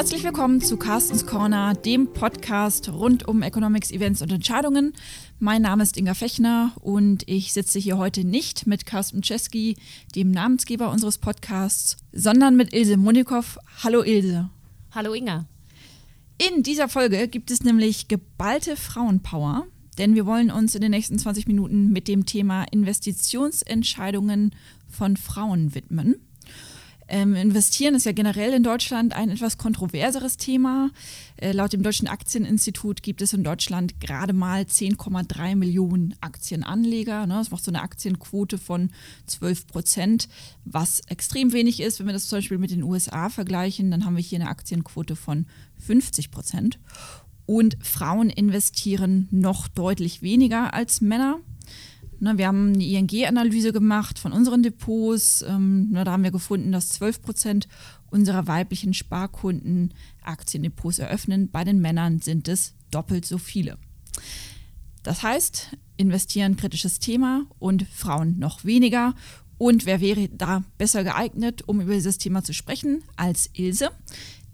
Herzlich willkommen zu Carstens Corner, dem Podcast rund um Economics, Events und Entscheidungen. Mein Name ist Inga Fechner und ich sitze hier heute nicht mit Carsten Czeski, dem Namensgeber unseres Podcasts, sondern mit Ilse Monikow. Hallo Ilse. Hallo Inga. In dieser Folge gibt es nämlich geballte Frauenpower, denn wir wollen uns in den nächsten 20 Minuten mit dem Thema Investitionsentscheidungen von Frauen widmen. Investieren ist ja generell in Deutschland ein etwas kontroverseres Thema. Laut dem Deutschen Aktieninstitut gibt es in Deutschland gerade mal 10,3 Millionen Aktienanleger. Ne? Das macht so eine Aktienquote von 12%, was extrem wenig ist. Wenn wir das zum Beispiel mit den USA vergleichen, dann haben wir hier eine Aktienquote von 50%. Und Frauen investieren noch deutlich weniger als Männer. Wir haben eine ING-Analyse gemacht von unseren Depots. Da haben wir gefunden, dass 12% unserer weiblichen Sparkunden Aktiendepots eröffnen. Bei den Männern sind es doppelt so viele. Das heißt, investieren kritisches Thema und Frauen noch weniger. Und wer wäre da besser geeignet, um über dieses Thema zu sprechen, als Ilse?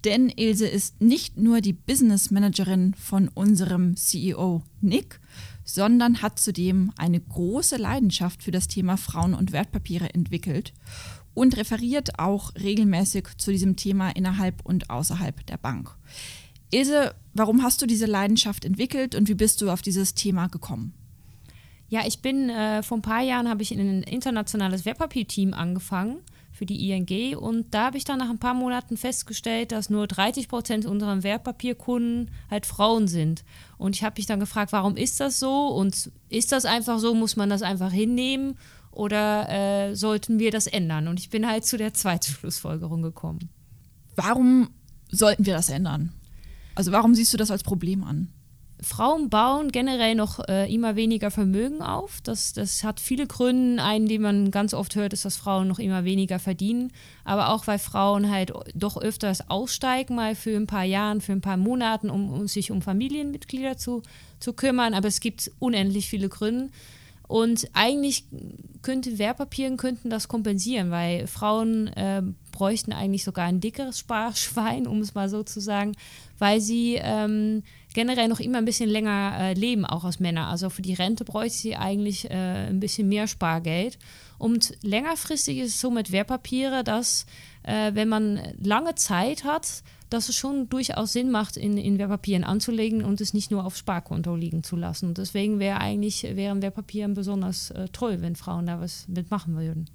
Denn Ilse ist nicht nur die Business Managerin von unserem CEO Nick, sondern hat zudem eine große Leidenschaft für das Thema Frauen und Wertpapiere entwickelt und referiert auch regelmäßig zu diesem Thema innerhalb und außerhalb der Bank. Ilse, warum hast du diese Leidenschaft entwickelt und wie bist du auf dieses Thema gekommen? Ja, ich bin vor ein paar Jahren habe ich in ein internationales Wertpapierteam angefangen für die ING und da habe ich dann nach ein paar Monaten festgestellt, dass nur 30% unserer Wertpapierkunden halt Frauen sind. Und ich habe mich dann gefragt, warum ist das so und ist das einfach so, muss man das einfach hinnehmen oder sollten wir das ändern? Und ich bin halt zu der zweiten Schlussfolgerung gekommen. Warum sollten wir das ändern? Also warum siehst du das als Problem an? Frauen bauen generell noch immer weniger Vermögen auf. Das hat viele Gründe. Einen, den man ganz oft hört, ist, dass Frauen noch immer weniger verdienen. Aber auch, weil Frauen halt doch öfters aussteigen, mal für ein paar Jahren, für ein paar Monaten, um sich um Familienmitglieder zu kümmern. Aber es gibt unendlich viele Gründe. Und eigentlich könnten Wertpapiere das kompensieren, weil Frauen bräuchten eigentlich sogar ein dickeres Sparschwein, um es mal so zu sagen, weil sie generell noch immer ein bisschen länger leben, auch als Männer. Also für die Rente bräuchte sie eigentlich ein bisschen mehr Spargeld. Und längerfristig ist es so mit Wertpapiere, dass wenn man lange Zeit hat, dass es schon durchaus Sinn macht, in Wertpapieren anzulegen und es nicht nur auf Sparkonto liegen zu lassen. Und deswegen wären Wertpapieren besonders toll, wenn Frauen da was mitmachen würden.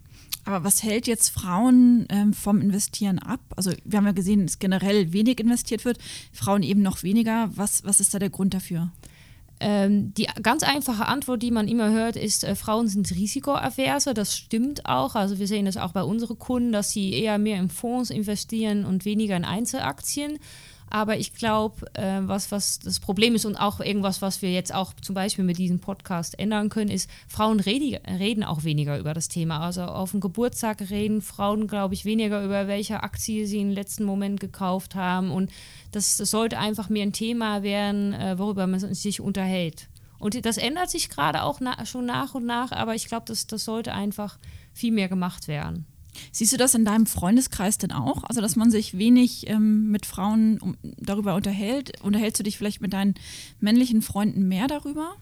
Aber was hält jetzt Frauen vom Investieren ab? Also wir haben ja gesehen, dass generell wenig investiert wird, Frauen eben noch weniger. Was ist da der Grund dafür? Die ganz einfache Antwort, die man immer hört, ist, Frauen sind risikoaverser. Das stimmt auch. Also wir sehen das auch bei unseren Kunden, dass sie eher mehr in Fonds investieren und weniger in Einzelaktien. Aber ich glaube, was das Problem ist und auch irgendwas, was wir jetzt auch zum Beispiel mit diesem Podcast ändern können, ist, Frauen reden auch weniger über das Thema. Also auf dem Geburtstag reden Frauen, glaube ich, weniger über welche Aktie sie im letzten Moment gekauft haben. Und das sollte einfach mehr ein Thema werden, worüber man sich unterhält. Und das ändert sich gerade auch schon nach und nach, aber ich glaube, das sollte einfach viel mehr gemacht werden. Siehst du das in deinem Freundeskreis denn auch? Also, dass man sich wenig mit Frauen darüber unterhält? Unterhältst du dich vielleicht mit deinen männlichen Freunden mehr darüber?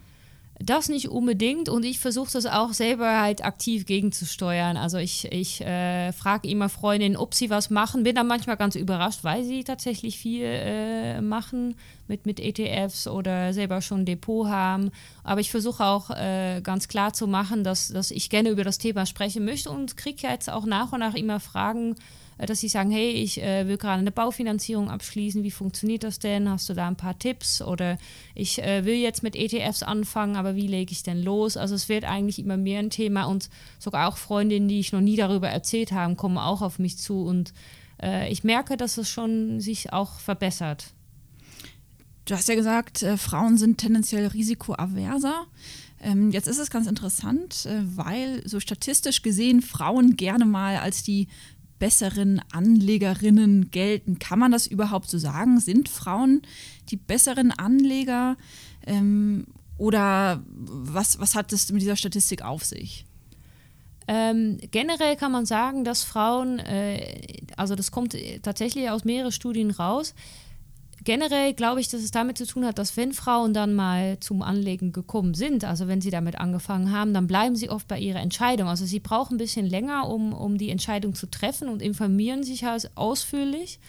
Das nicht unbedingt und ich versuche das auch selber halt aktiv gegenzusteuern. Also ich frage immer Freundinnen, ob sie was machen, bin dann manchmal ganz überrascht, weil sie tatsächlich viel machen mit ETFs oder selber schon ein Depot haben. Aber ich versuche auch ganz klar zu machen, dass ich gerne über das Thema sprechen möchte und kriege jetzt auch nach und nach immer Fragen, dass sie sagen, hey, ich will gerade eine Baufinanzierung abschließen, wie funktioniert das denn? Hast du da ein paar Tipps? Oder ich will jetzt mit ETFs anfangen, aber wie lege ich denn los? Also es wird eigentlich immer mehr ein Thema und sogar auch Freundinnen, die ich noch nie darüber erzählt habe, kommen auch auf mich zu und ich merke, dass es schon sich auch verbessert. Du hast ja gesagt, Frauen sind tendenziell risikoaverser. Jetzt ist es ganz interessant, weil so statistisch gesehen Frauen gerne mal als die besseren Anlegerinnen gelten. Kann man das überhaupt so sagen? Sind Frauen die besseren Anleger? Oder was hat es mit dieser Statistik auf sich? Generell kann man sagen, dass Frauen, also das kommt tatsächlich aus mehreren Studien raus, generell glaube ich, dass es damit zu tun hat, dass wenn Frauen dann mal zum Anlegen gekommen sind, also wenn sie damit angefangen haben, dann bleiben sie oft bei ihrer Entscheidung. Also sie brauchen ein bisschen länger, um die Entscheidung zu treffen und informieren sich halt ausführlich.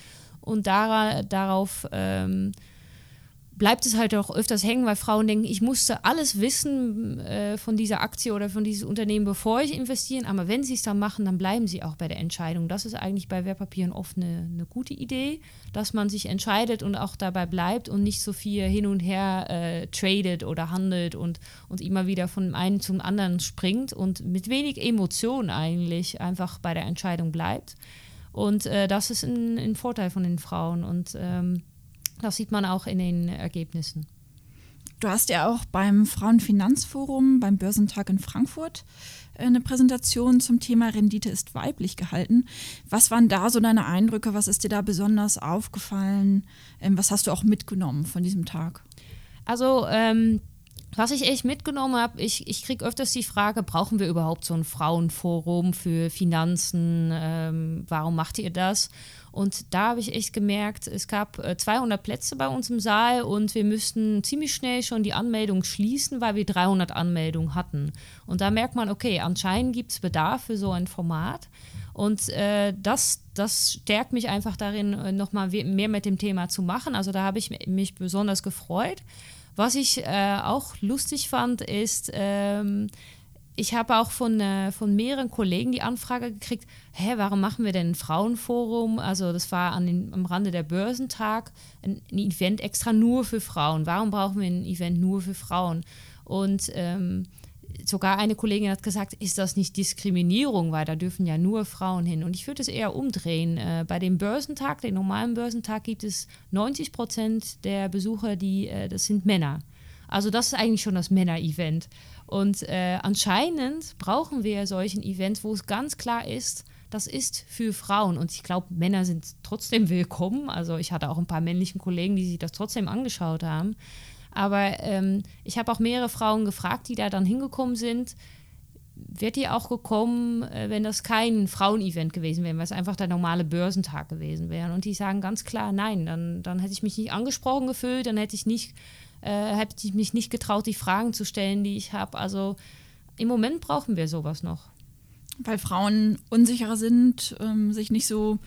Und darauf bleibt es halt auch öfters hängen, weil Frauen denken, ich musste alles wissen von dieser Aktie oder von diesem Unternehmen, bevor ich investiere. Aber wenn sie es dann machen, dann bleiben sie auch bei der Entscheidung. Das ist eigentlich bei Wertpapieren oft eine gute Idee, dass man sich entscheidet und auch dabei bleibt und nicht so viel hin und her tradet oder handelt und immer wieder von einem zum anderen springt und mit wenig Emotion eigentlich einfach bei der Entscheidung bleibt. Und das ist ein Vorteil von den Frauen und das sieht man auch in den Ergebnissen. Du hast ja auch beim Frauenfinanzforum, beim Börsentag in Frankfurt, eine Präsentation zum Thema Rendite ist weiblich gehalten. Was waren da so deine Eindrücke? Was ist dir da besonders aufgefallen? Was hast du auch mitgenommen von diesem Tag? Also was ich echt mitgenommen habe, ich kriege öfters die Frage, brauchen wir überhaupt so ein Frauenforum für Finanzen? Warum macht ihr das? Und da habe ich echt gemerkt, es gab 200 Plätze bei uns im Saal und wir müssten ziemlich schnell schon die Anmeldung schließen, weil wir 300 Anmeldungen hatten. Und da merkt man, okay, anscheinend gibt es Bedarf für so ein Format. Und das stärkt mich einfach darin, nochmal mehr mit dem Thema zu machen. Also da habe ich mich besonders gefreut. Was ich auch lustig fand, ist, ich habe auch von mehreren Kollegen die Anfrage gekriegt, warum machen wir denn ein Frauenforum? Also das war am Rande der Börsentag, ein Event extra nur für Frauen. Warum brauchen wir ein Event nur für Frauen? Und sogar eine Kollegin hat gesagt, ist das nicht Diskriminierung, weil da dürfen ja nur Frauen hin. Und ich würde es eher umdrehen. Bei dem Börsentag, den normalen Börsentag, gibt es 90% der Besucher, das sind Männer. Also das ist eigentlich schon das Männer-Event. Und anscheinend brauchen wir solchen Events, wo es ganz klar ist, das ist für Frauen. Und ich glaube, Männer sind trotzdem willkommen. Also ich hatte auch ein paar männliche Kollegen, die sich das trotzdem angeschaut haben. Aber ich habe auch mehrere Frauen gefragt, die da dann hingekommen sind. Wärt ihr auch gekommen, wenn das kein Frauen-Event gewesen wäre, weil es einfach der normale Börsentag gewesen wäre? Und die sagen ganz klar, nein, dann hätte ich mich nicht angesprochen gefühlt, dann hätte ich mich nicht getraut, die Fragen zu stellen, die ich habe. Also im Moment brauchen wir sowas noch. Weil Frauen unsicherer sind, sich nicht so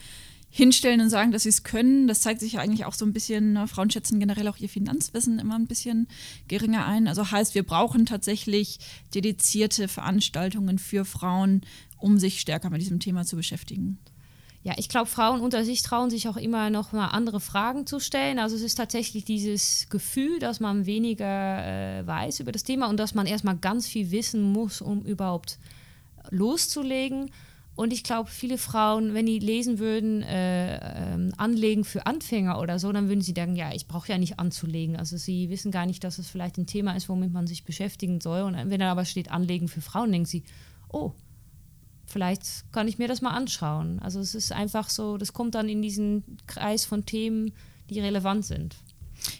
hinstellen und sagen, dass sie es können. Das zeigt sich ja eigentlich auch so ein bisschen, Frauen schätzen generell auch ihr Finanzwissen immer ein bisschen geringer ein. Also heißt, wir brauchen tatsächlich dedizierte Veranstaltungen für Frauen, um sich stärker mit diesem Thema zu beschäftigen. Ja, ich glaube, Frauen unter sich trauen sich auch immer noch mal andere Fragen zu stellen. Also es ist tatsächlich dieses Gefühl, dass man weniger weiß über das Thema und dass man erstmal ganz viel wissen muss, um überhaupt loszulegen. Und ich glaube, viele Frauen, wenn die lesen würden, Anlegen für Anfänger oder so, dann würden sie denken, ja, ich brauche ja nicht anzulegen. Also sie wissen gar nicht, dass es vielleicht ein Thema ist, womit man sich beschäftigen soll. Und wenn dann aber steht Anlegen für Frauen, denken sie, oh, vielleicht kann ich mir das mal anschauen. Also es ist einfach so, das kommt dann in diesen Kreis von Themen, die relevant sind.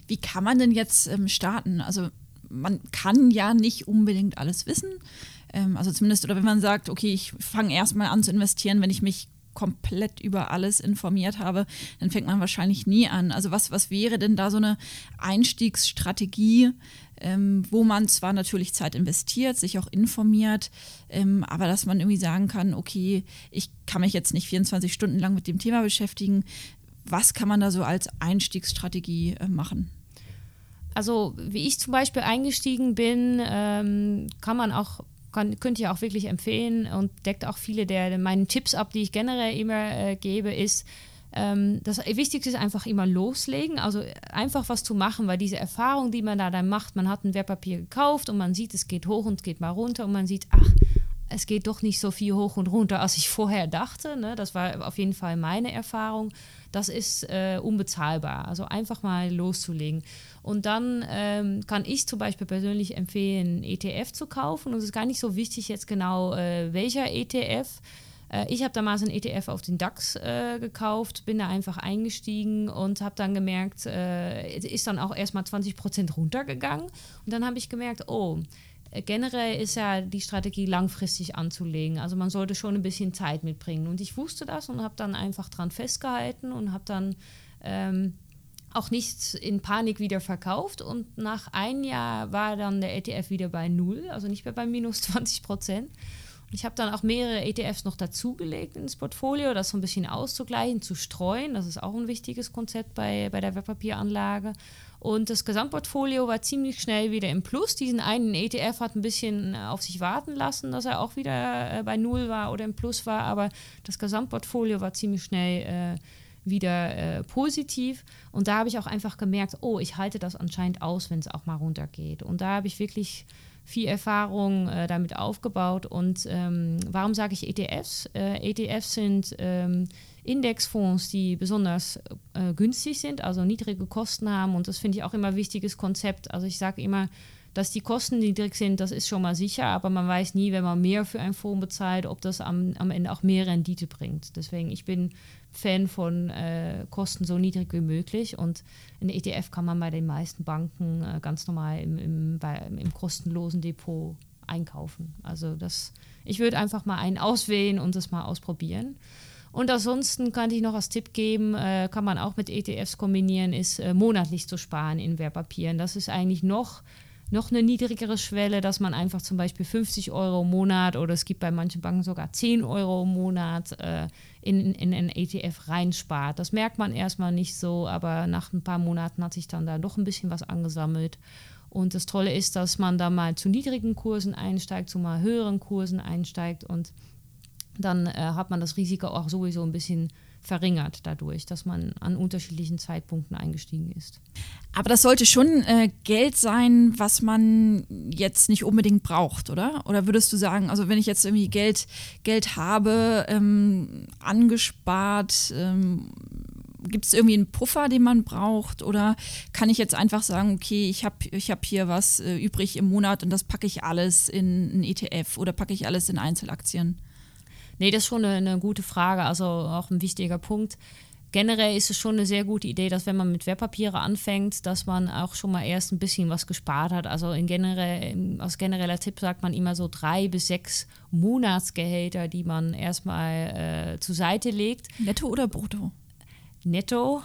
Wie kann man denn jetzt starten? Also man kann ja nicht unbedingt alles wissen. Also zumindest, oder wenn man sagt, okay, ich fange erstmal an zu investieren, wenn ich mich komplett über alles informiert habe, dann fängt man wahrscheinlich nie an. Also was wäre denn da so eine Einstiegsstrategie, wo man zwar natürlich Zeit investiert, sich auch informiert, aber dass man irgendwie sagen kann, okay, ich kann mich jetzt nicht 24 Stunden lang mit dem Thema beschäftigen. Was kann man da so als Einstiegsstrategie machen? Also wie ich zum Beispiel eingestiegen bin, könnt ihr auch wirklich empfehlen und deckt auch viele der meinen Tipps ab, die ich generell immer gebe, ist, das Wichtigste ist einfach immer loslegen, also einfach was zu machen, weil diese Erfahrung, die man da dann macht, man hat ein Wertpapier gekauft und man sieht, es geht hoch und es geht mal runter und man sieht, ach, es geht doch nicht so viel hoch und runter, als ich vorher dachte, ne? Das war auf jeden Fall meine Erfahrung. Das ist unbezahlbar, also einfach mal loszulegen. Und dann kann ich zum Beispiel persönlich empfehlen, ETF zu kaufen. Und es ist gar nicht so wichtig jetzt genau, welcher ETF. Ich habe damals einen ETF auf den DAX gekauft, bin da einfach eingestiegen und habe dann gemerkt, es ist dann auch erstmal 20% runtergegangen. Und dann habe ich gemerkt, oh, generell ist ja die Strategie langfristig anzulegen. Also man sollte schon ein bisschen Zeit mitbringen. Und ich wusste das und habe dann einfach dran festgehalten und habe dann auch nicht in Panik wieder verkauft. Und nach einem Jahr war dann der ETF wieder bei null, also nicht mehr bei minus -20%. Ich habe dann auch mehrere ETFs noch dazugelegt ins Portfolio, das so ein bisschen auszugleichen, zu streuen. Das ist auch ein wichtiges Konzept bei der Wertpapieranlage. Und das Gesamtportfolio war ziemlich schnell wieder im Plus. Diesen einen ETF hat ein bisschen auf sich warten lassen, dass er auch wieder bei Null war oder im Plus war. Aber das Gesamtportfolio war ziemlich schnell wieder positiv. Und da habe ich auch einfach gemerkt, oh, ich halte das anscheinend aus, wenn es auch mal runtergeht. Und da habe ich wirklich viel Erfahrung damit aufgebaut. Und warum sage ich ETFs? ETFs sind Indexfonds, die besonders günstig sind, also niedrige Kosten haben. Und das finde ich auch immer ein wichtiges Konzept. Also ich sage immer, dass die Kosten niedrig sind, das ist schon mal sicher, aber man weiß nie, wenn man mehr für einen Fonds bezahlt, ob das am Ende auch mehr Rendite bringt. Deswegen, ich bin Fan von Kosten so niedrig wie möglich, und ein ETF kann man bei den meisten Banken ganz normal im kostenlosen Depot einkaufen. Also ich würde einfach mal einen auswählen und das mal ausprobieren. Und ansonsten kann ich noch als Tipp geben, kann man auch mit ETFs kombinieren, ist monatlich zu sparen in Wertpapieren. Das ist eigentlich noch eine niedrigere Schwelle, dass man einfach zum Beispiel 50 € im Monat oder es gibt bei manchen Banken sogar 10 € im Monat in einen ETF reinspart. Das merkt man erstmal nicht so, aber nach ein paar Monaten hat sich dann da doch ein bisschen was angesammelt. Und das Tolle ist, dass man da mal zu niedrigen Kursen einsteigt, zu mal höheren Kursen einsteigt, und dann hat man das Risiko auch sowieso ein bisschen verringert dadurch, dass man an unterschiedlichen Zeitpunkten eingestiegen ist. Aber das sollte schon Geld sein, was man jetzt nicht unbedingt braucht, oder? Oder würdest du sagen, also wenn ich jetzt irgendwie Geld habe, angespart, gibt es irgendwie einen Puffer, den man braucht? Oder kann ich jetzt einfach sagen, okay, ich hab hier was übrig im Monat und das packe ich alles in einen ETF oder packe ich alles in Einzelaktien? Nee, das ist schon eine gute Frage, also auch ein wichtiger Punkt. Generell ist es schon eine sehr gute Idee, dass wenn man mit Wertpapieren anfängt, dass man auch schon mal erst ein bisschen was gespart hat. Also als genereller Tipp sagt man immer so 3 bis 6 Monatsgehälter, die man erstmal zur Seite legt. Netto oder brutto? Netto.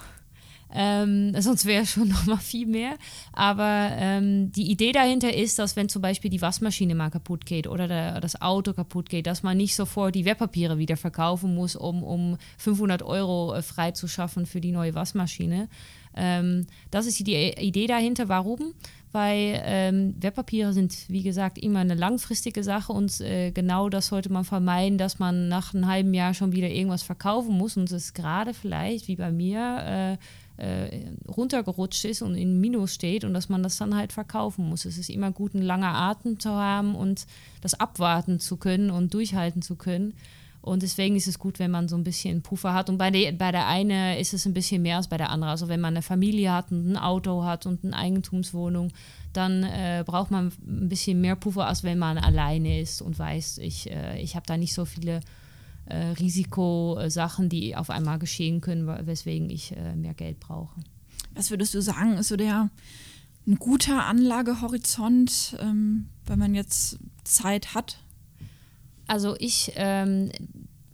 Sonst wäre schon noch mal viel mehr, aber die Idee dahinter ist, dass wenn zum Beispiel die Waschmaschine mal kaputt geht oder das Auto kaputt geht, dass man nicht sofort die Wertpapiere wieder verkaufen muss, um 500 € frei zu schaffen für die neue Waschmaschine. Das ist die Idee dahinter. Warum? Weil Wertpapiere sind, wie gesagt, immer eine langfristige Sache, und genau das sollte man vermeiden, dass man nach einem halben Jahr schon wieder irgendwas verkaufen muss und es gerade vielleicht, wie bei mir, runtergerutscht ist und in Minus steht und dass man das dann halt verkaufen muss. Es ist immer gut, einen langen Atem zu haben und das abwarten zu können und durchhalten zu können. Und deswegen ist es gut, wenn man so ein bisschen Puffer hat. Und bei der einen ist es ein bisschen mehr als bei der anderen. Also wenn man eine Familie hat und ein Auto hat und eine Eigentumswohnung, dann braucht man ein bisschen mehr Puffer, als wenn man alleine ist und weiß, ich habe da nicht so viele Risikosachen, die auf einmal geschehen können, weswegen ich mehr Geld brauche. Was würdest du sagen, ist so ein guter Anlagehorizont, wenn man jetzt Zeit hat? Also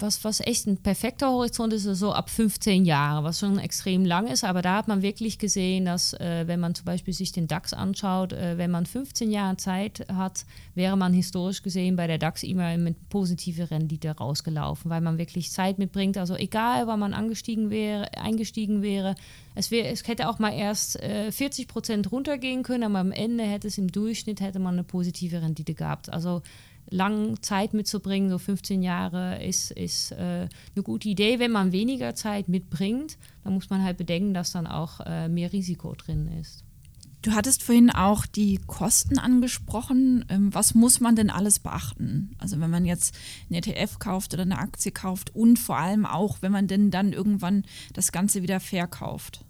was echt ein perfekter Horizont ist, ist so ab 15 Jahre, was schon extrem lang ist. Aber da hat man wirklich gesehen, dass wenn man zum Beispiel sich den DAX anschaut, wenn man 15 Jahre Zeit hat, wäre man historisch gesehen bei der DAX immer mit positiver Rendite rausgelaufen, weil man wirklich Zeit mitbringt. Also egal, wann man eingestiegen wäre, es hätte auch mal erst 40% runtergehen können, aber am Ende hätte man eine positive Rendite gehabt. Also lange Zeit mitzubringen, so 15 Jahre, ist eine gute Idee. Wenn man weniger Zeit mitbringt, dann muss man halt bedenken, dass dann auch mehr Risiko drin ist. Du hattest vorhin auch die Kosten angesprochen. Was muss man denn alles beachten? Also wenn man jetzt einen ETF kauft oder eine Aktie kauft und vor allem auch, wenn man denn dann irgendwann das Ganze wieder verkauft.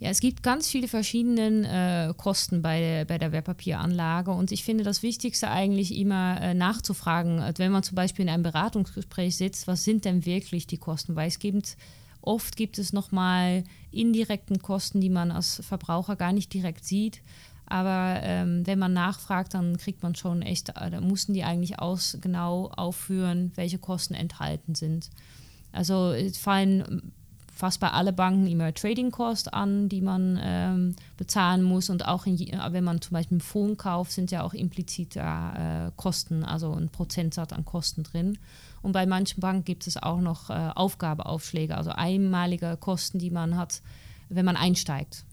Ja, es gibt ganz viele verschiedene Kosten bei der Wertpapieranlage, und ich finde das Wichtigste eigentlich immer nachzufragen, wenn man zum Beispiel in einem Beratungsgespräch sitzt, was sind denn wirklich die Kosten, weil oft gibt es nochmal indirekten Kosten, die man als Verbraucher gar nicht direkt sieht, Aber wenn man nachfragt, dann kriegt man schon echt, da mussten die eigentlich genau aufführen, welche Kosten enthalten sind. Also es fallen fast bei alle Banken immer Trading-Cost an, die man bezahlen muss. Und auch wenn man zum Beispiel einen Fonds kauft, sind ja auch implizit Kosten, also ein Prozentsatz an Kosten drin. Und bei manchen Banken gibt es auch noch Aufgabeaufschläge, also einmalige Kosten, die man hat, wenn man einsteigt.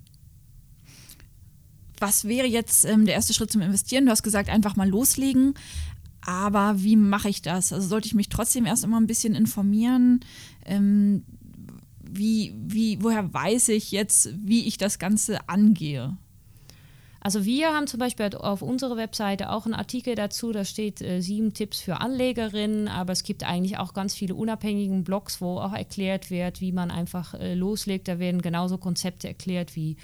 Was wäre jetzt der erste Schritt zum Investieren? Du hast gesagt, einfach mal loslegen. Aber wie mache ich das? Also sollte ich mich trotzdem erst immer ein bisschen informieren? Woher weiß ich jetzt, wie ich das Ganze angehe? Also wir haben zum Beispiel auf unserer Webseite auch einen Artikel dazu, da steht 7 Tipps für Anlegerinnen, aber es gibt eigentlich auch ganz viele unabhängige Blogs, wo auch erklärt wird, wie man einfach loslegt. Da werden genauso Konzepte erklärt wie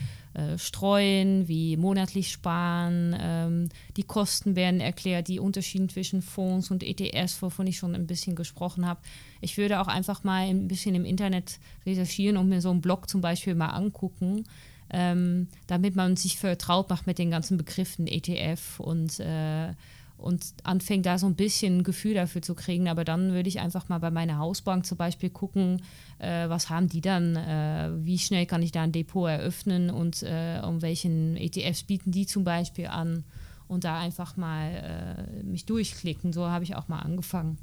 Streuen, wie monatlich sparen. Die Kosten werden erklärt, die Unterschiede zwischen Fonds und ETFs, wovon ich schon ein bisschen gesprochen habe. Ich würde auch einfach mal ein bisschen im Internet recherchieren und mir so einen Blog zum Beispiel mal angucken, damit man sich vertraut macht mit den ganzen Begriffen ETF und anfängt da so ein bisschen ein Gefühl dafür zu kriegen. Aber dann würde ich einfach mal bei meiner Hausbank zum Beispiel gucken, was haben die dann, wie schnell kann ich da ein Depot eröffnen und um welchen ETFs bieten die zum Beispiel an und da einfach mal mich durchklicken. So habe ich auch mal angefangen.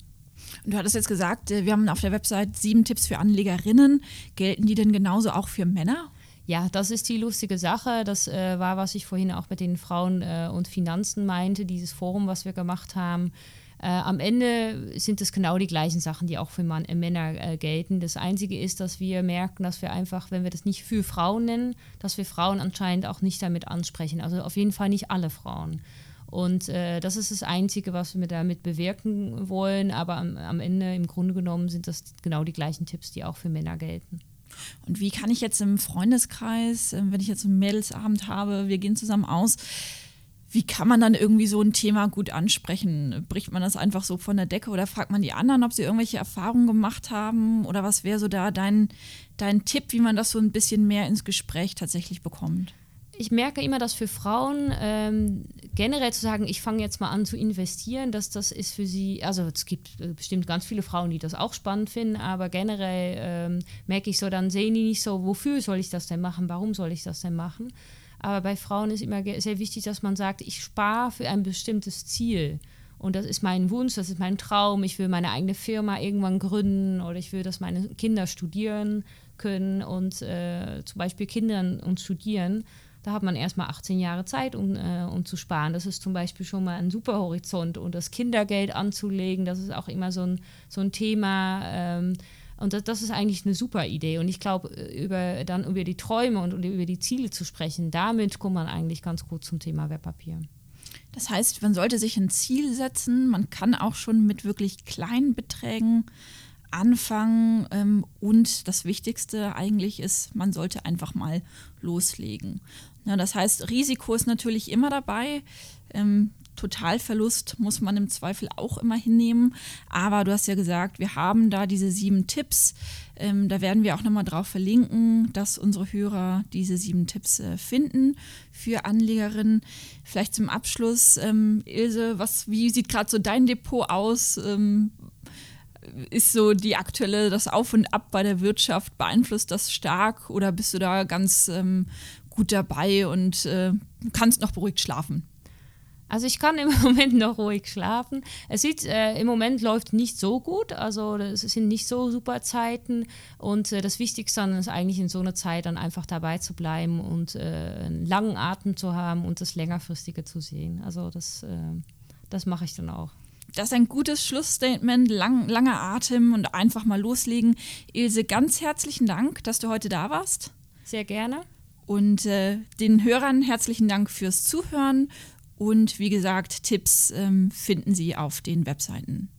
Und du hattest jetzt gesagt, wir haben auf der Website 7 Tipps für Anlegerinnen. Gelten die denn genauso auch für Männer? Ja, das ist die lustige Sache. Das war, was ich vorhin auch mit den Frauen und Finanzen meinte, dieses Forum, was wir gemacht haben. Am Ende sind es genau die gleichen Sachen, die auch für Männer gelten. Das Einzige ist, dass wir merken, dass wir einfach, wenn wir das nicht für Frauen nennen, dass wir Frauen anscheinend auch nicht damit ansprechen. Also auf jeden Fall nicht alle Frauen. Und das ist das Einzige, was wir damit bewirken wollen. Aber am Ende, im Grunde genommen, sind das genau die gleichen Tipps, die auch für Männer gelten. Und wie kann ich jetzt im Freundeskreis, wenn ich jetzt einen Mädelsabend habe, wir gehen zusammen aus, wie kann man dann irgendwie so ein Thema gut ansprechen? Bricht man das einfach so von der Decke oder fragt man die anderen, ob sie irgendwelche Erfahrungen gemacht haben? Oder was wäre so da dein Tipp, wie man das so ein bisschen mehr ins Gespräch tatsächlich bekommt? Ich merke immer, dass für Frauen generell zu sagen, ich fange jetzt mal an zu investieren, dass das ist für sie, also es gibt bestimmt ganz viele Frauen, die das auch spannend finden, aber generell merke ich so, dann sehen die nicht so, wofür soll ich das denn machen, warum soll ich das denn machen? Aber bei Frauen ist immer sehr wichtig, dass man sagt, ich spare für ein bestimmtes Ziel. Und das ist mein Wunsch, das ist mein Traum, ich will meine eigene Firma irgendwann gründen oder ich will, dass meine Kinder studieren können und zum Beispiel Kindern und studieren. Da hat man erstmal 18 Jahre Zeit, um zu sparen. Das ist zum Beispiel schon mal ein super Horizont. Und das Kindergeld anzulegen, das ist auch immer so ein Thema. Und das ist eigentlich eine super Idee. Und ich glaube, über die Träume und über die Ziele zu sprechen, damit kommt man eigentlich ganz gut zum Thema Wertpapier. Das heißt, man sollte sich ein Ziel setzen. Man kann auch schon mit wirklich kleinen Beträgen anfangen. Und das Wichtigste eigentlich ist, man sollte einfach mal loslegen. Ja, das heißt, Risiko ist natürlich immer dabei. Totalverlust muss man im Zweifel auch immer hinnehmen. Aber du hast ja gesagt, wir haben da diese 7 Tipps. Da werden wir auch nochmal drauf verlinken, dass unsere Hörer diese 7 Tipps finden für Anlegerinnen. Vielleicht zum Abschluss, Ilse, wie sieht gerade so dein Depot aus? Ist so das Auf und Ab bei der Wirtschaft, beeinflusst das stark oder bist du da ganz gut dabei und kannst noch beruhigt schlafen? Also ich kann im Moment noch ruhig schlafen. Es sieht, im Moment läuft nicht so gut, also es sind nicht so super Zeiten und das Wichtigste ist eigentlich in so einer Zeit dann einfach dabei zu bleiben und einen langen Atem zu haben und das Längerfristige zu sehen. Also das mache ich dann auch. Das ist ein gutes Schlussstatement, langer Atem und einfach mal loslegen. Ilse, ganz herzlichen Dank, dass du heute da warst. Sehr gerne. Und den Hörern herzlichen Dank fürs Zuhören. Und wie gesagt, Tipps finden Sie auf den Webseiten.